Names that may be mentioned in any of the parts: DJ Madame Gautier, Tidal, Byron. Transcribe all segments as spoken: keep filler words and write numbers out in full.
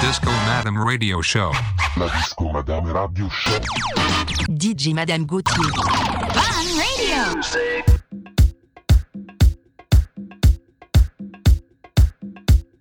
Disco Madame Radio Show. La Disco Madame Radio Show. D J Madame Gautier. Fun Radio. Music.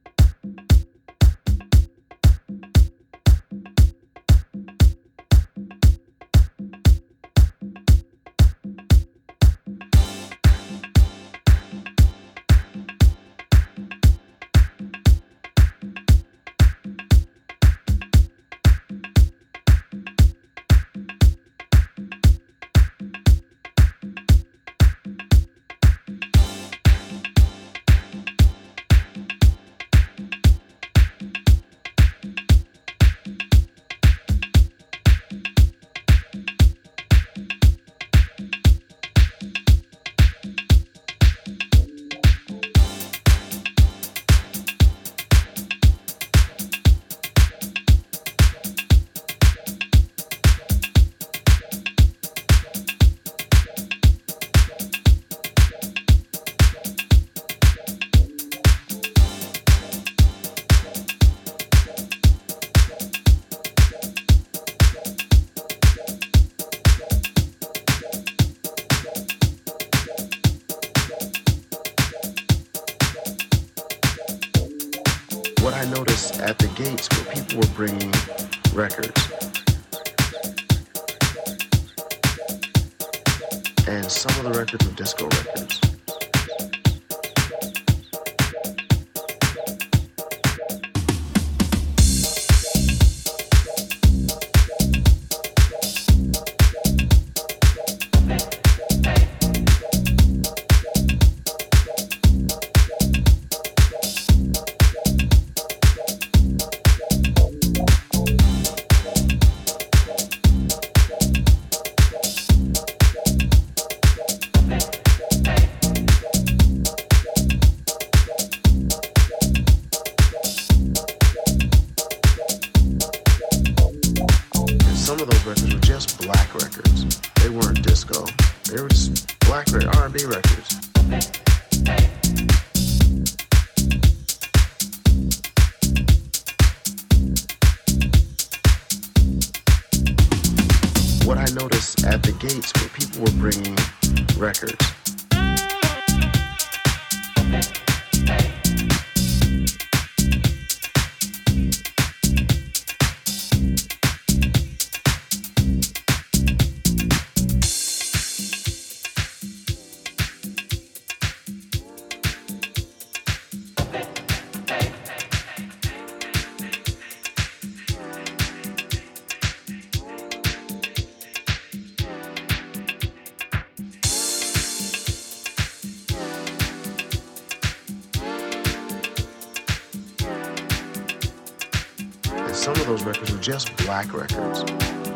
Just black records.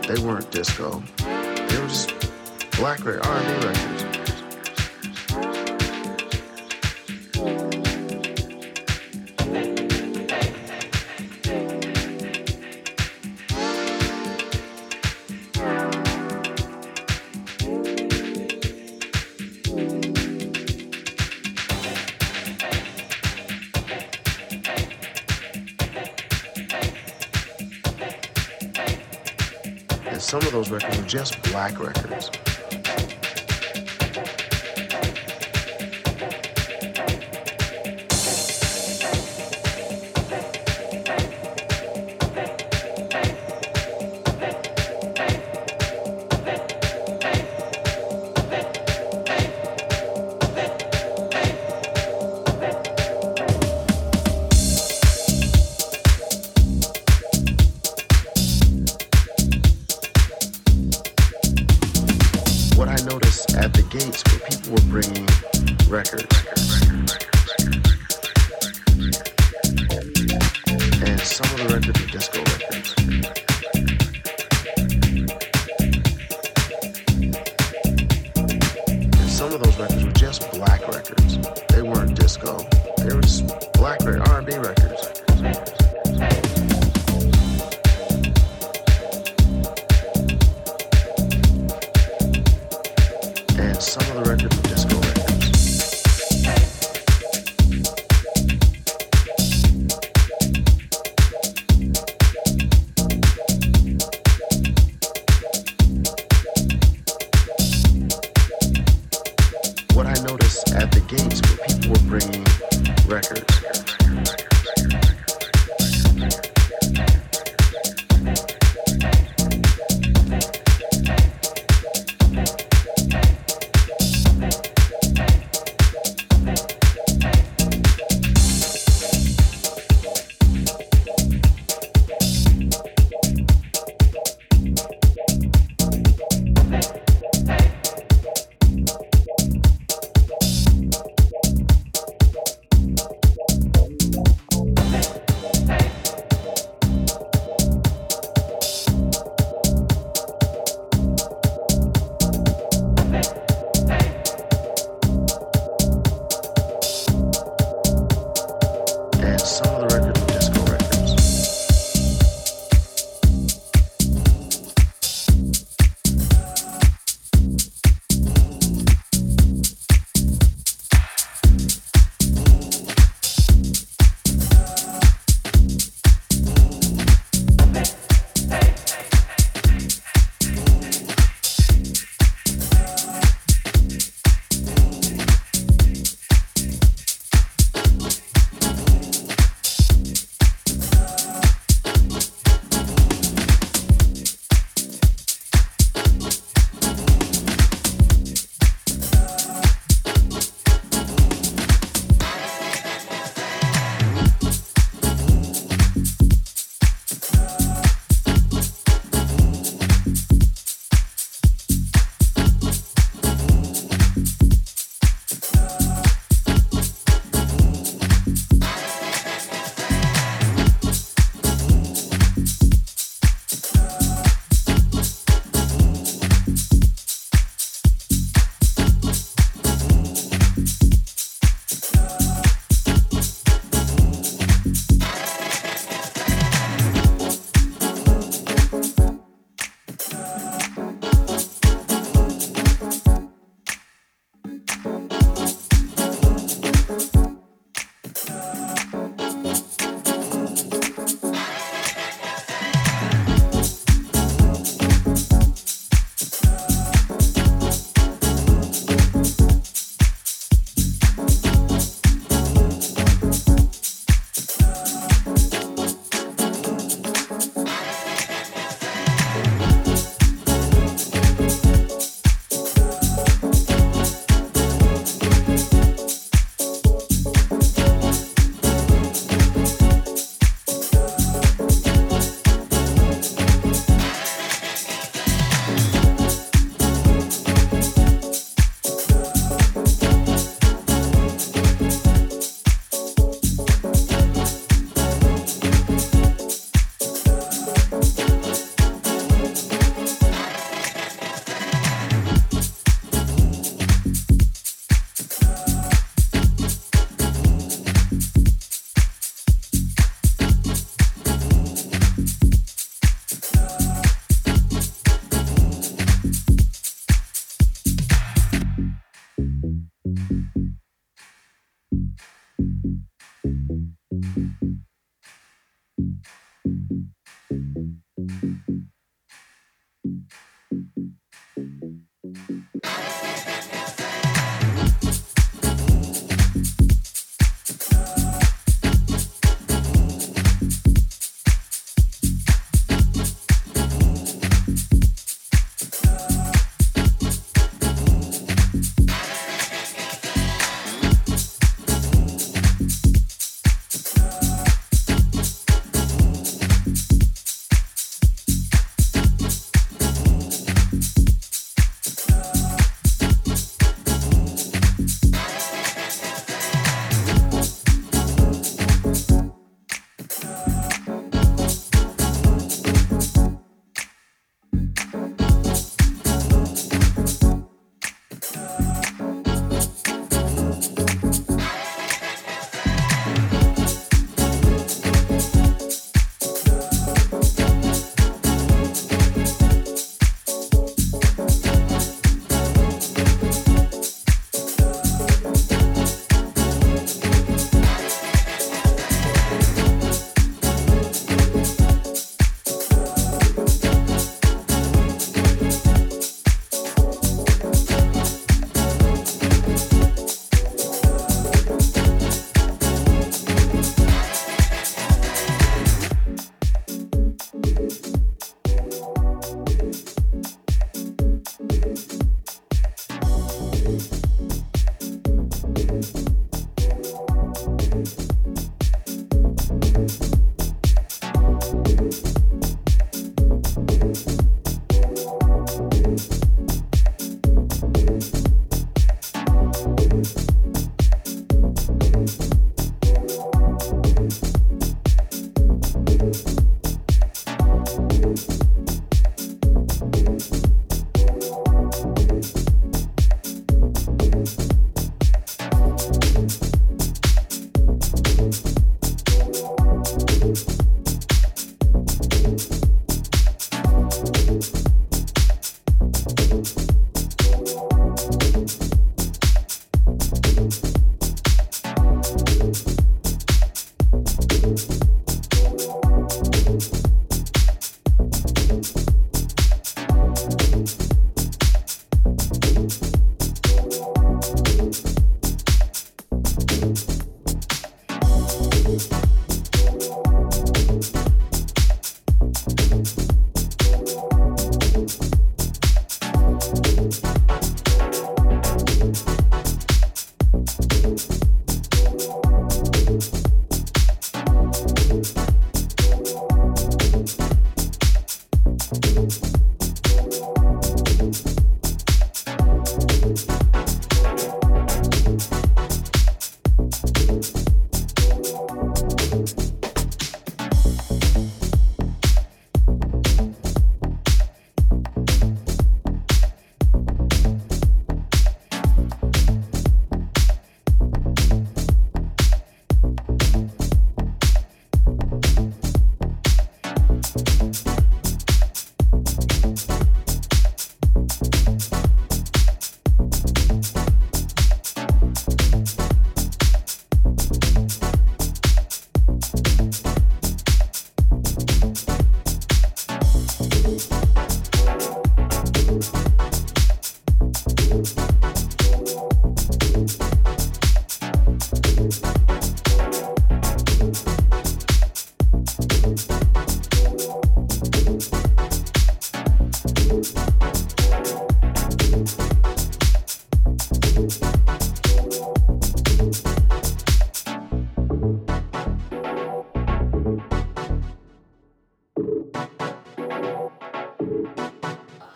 They weren't disco. They were just black record, R and B records. Some of those records are just black records.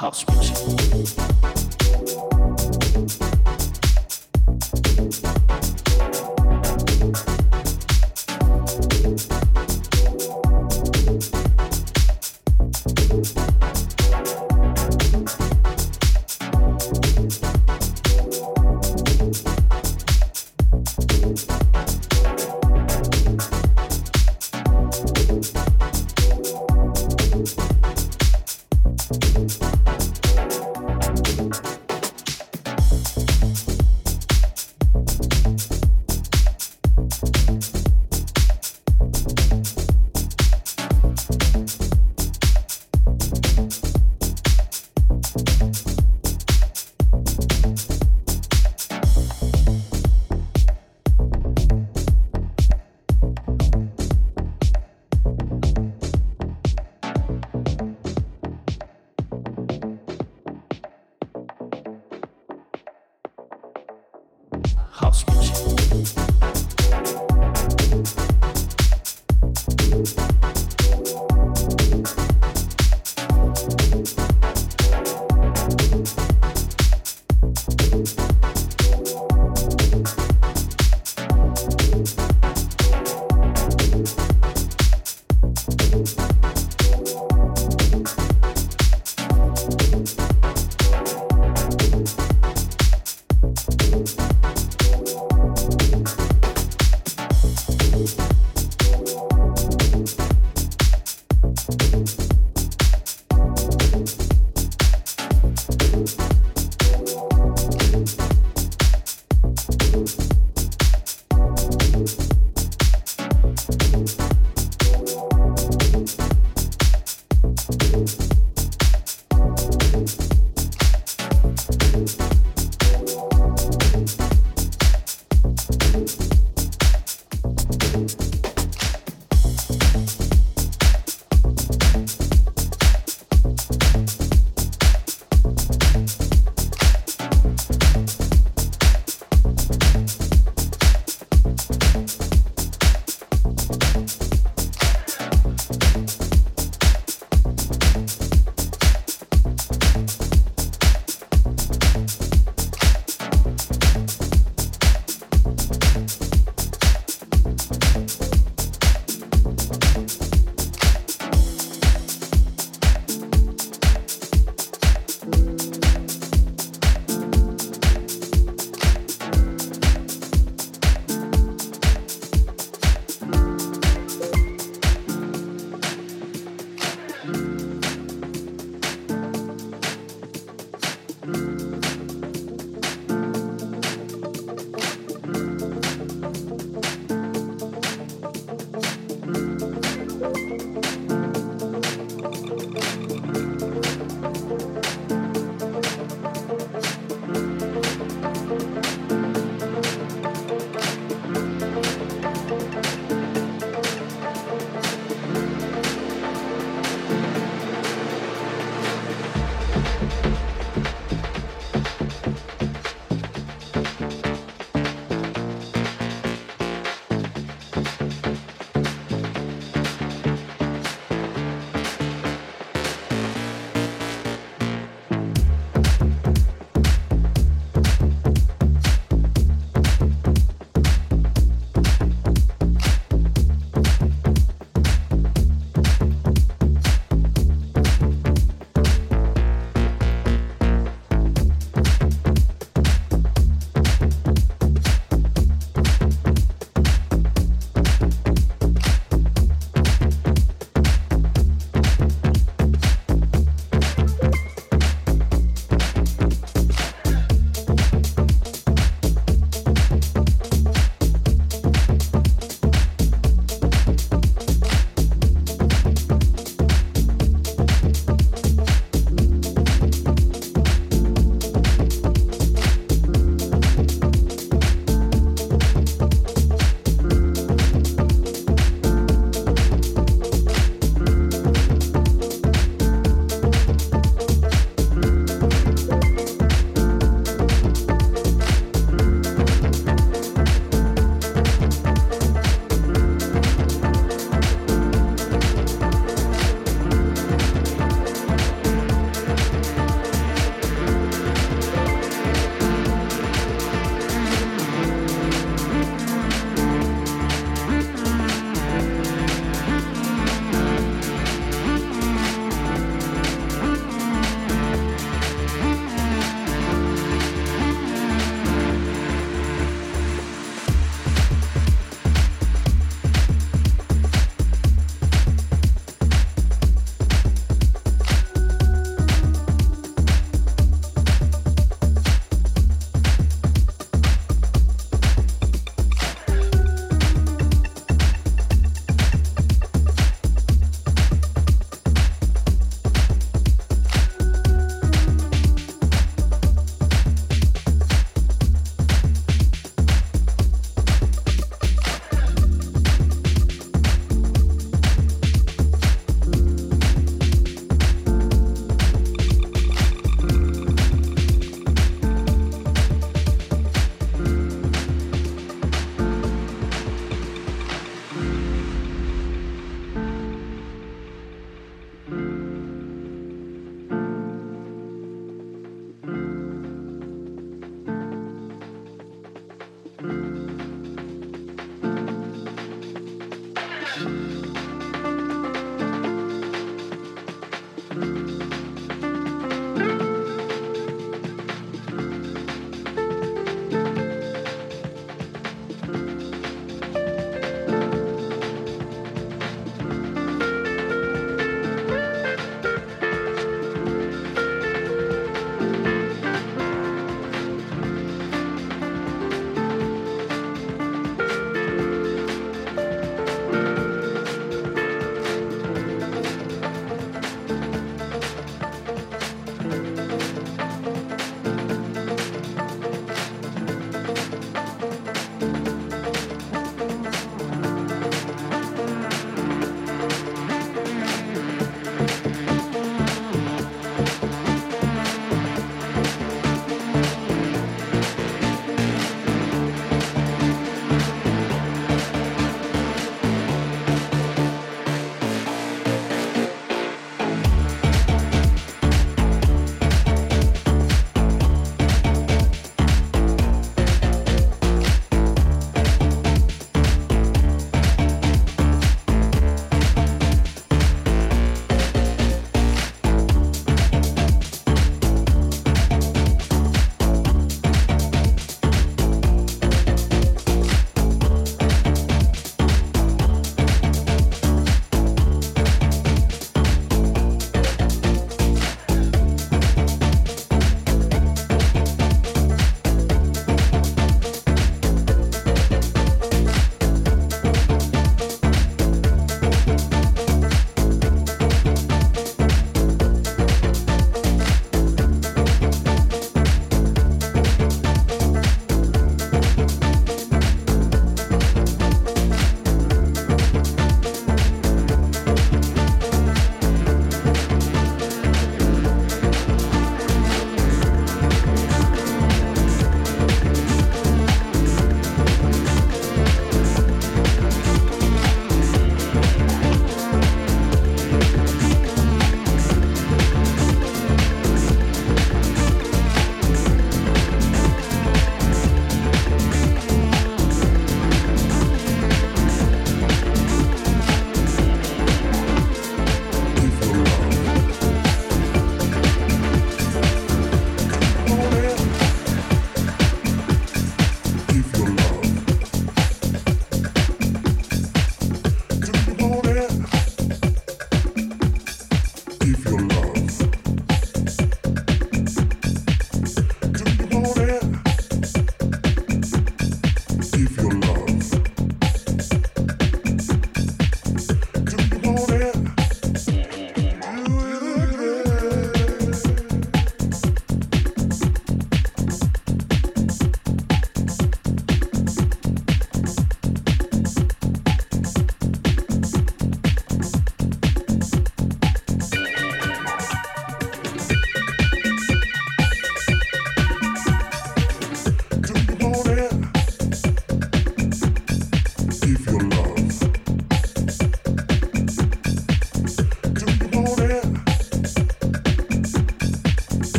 house music.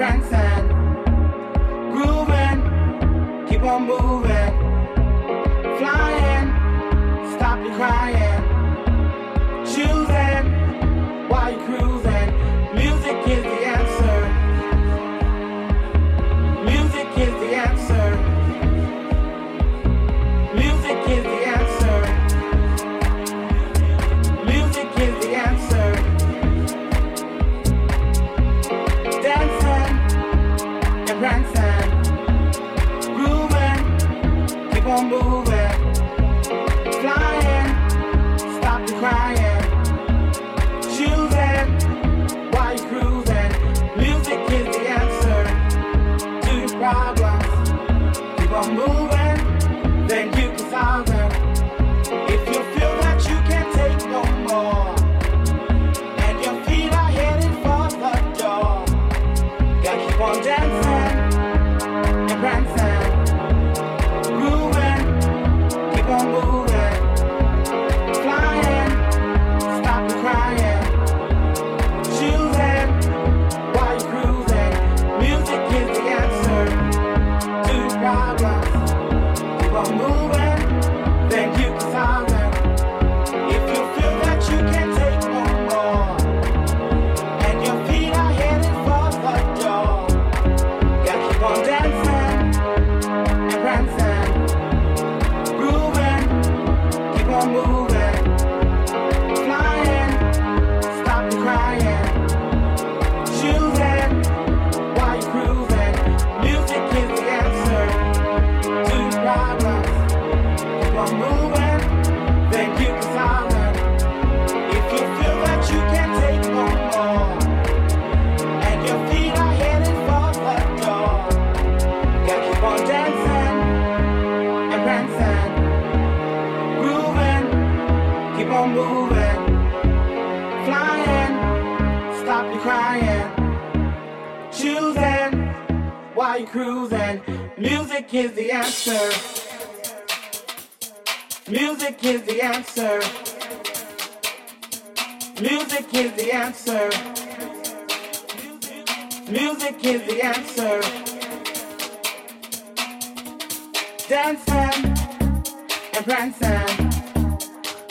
and dancing, grooving, keep on moving, flying, stop your crying, choosing while you're cruising. Music is the answer. Music is the answer. Music is the answer. Music is the answer. Dancing, grooving, keep on moving, flying, stop the crying, choosing, while you're cruising. Music is the answer to your problems. Keep on moving, then you can solve them. If you feel that you can't take no more, and your feet are headed for the door, gotta keep on dancing. Cruising, music is the answer. Music is the answer. Music is the answer. Music is the answer. Dancing and prancing,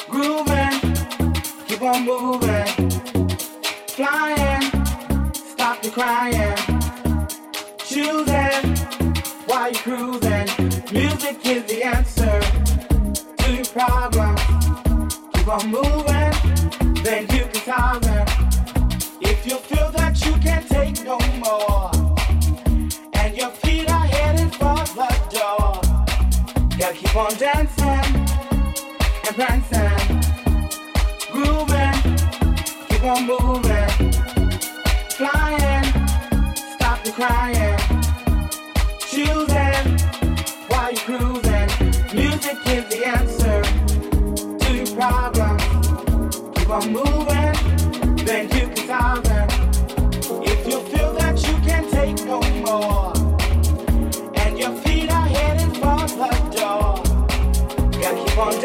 grooving, keep on moving, flying, stop the crying. Choosing while you're cruising, music is the answer to your problems. Keep on moving, then you can solve them. If you feel that you can't take no more, and your feet are headed for the door, gotta keep on dancing and prancing, grooving, keep on moving, flying. Crying, choosing, while you're cruising. Music is the answer to your problems. Keep on moving, then you can solve them. If you feel that you can't take no more, and your feet are headed for the door, gotta keep on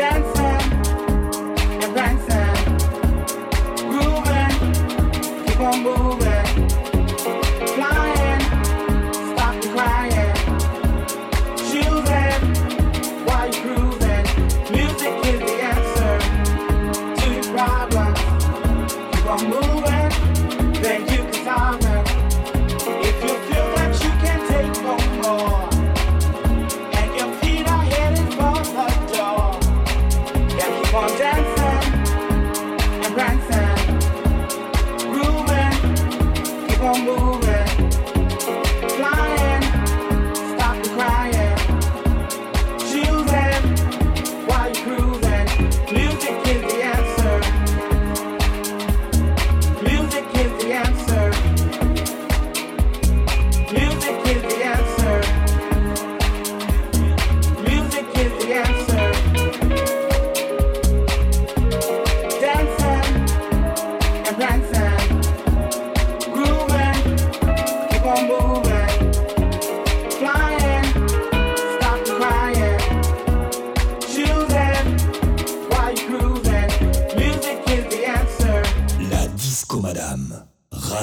dancing and prancing, grooving, keep on moving.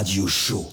Radio Show.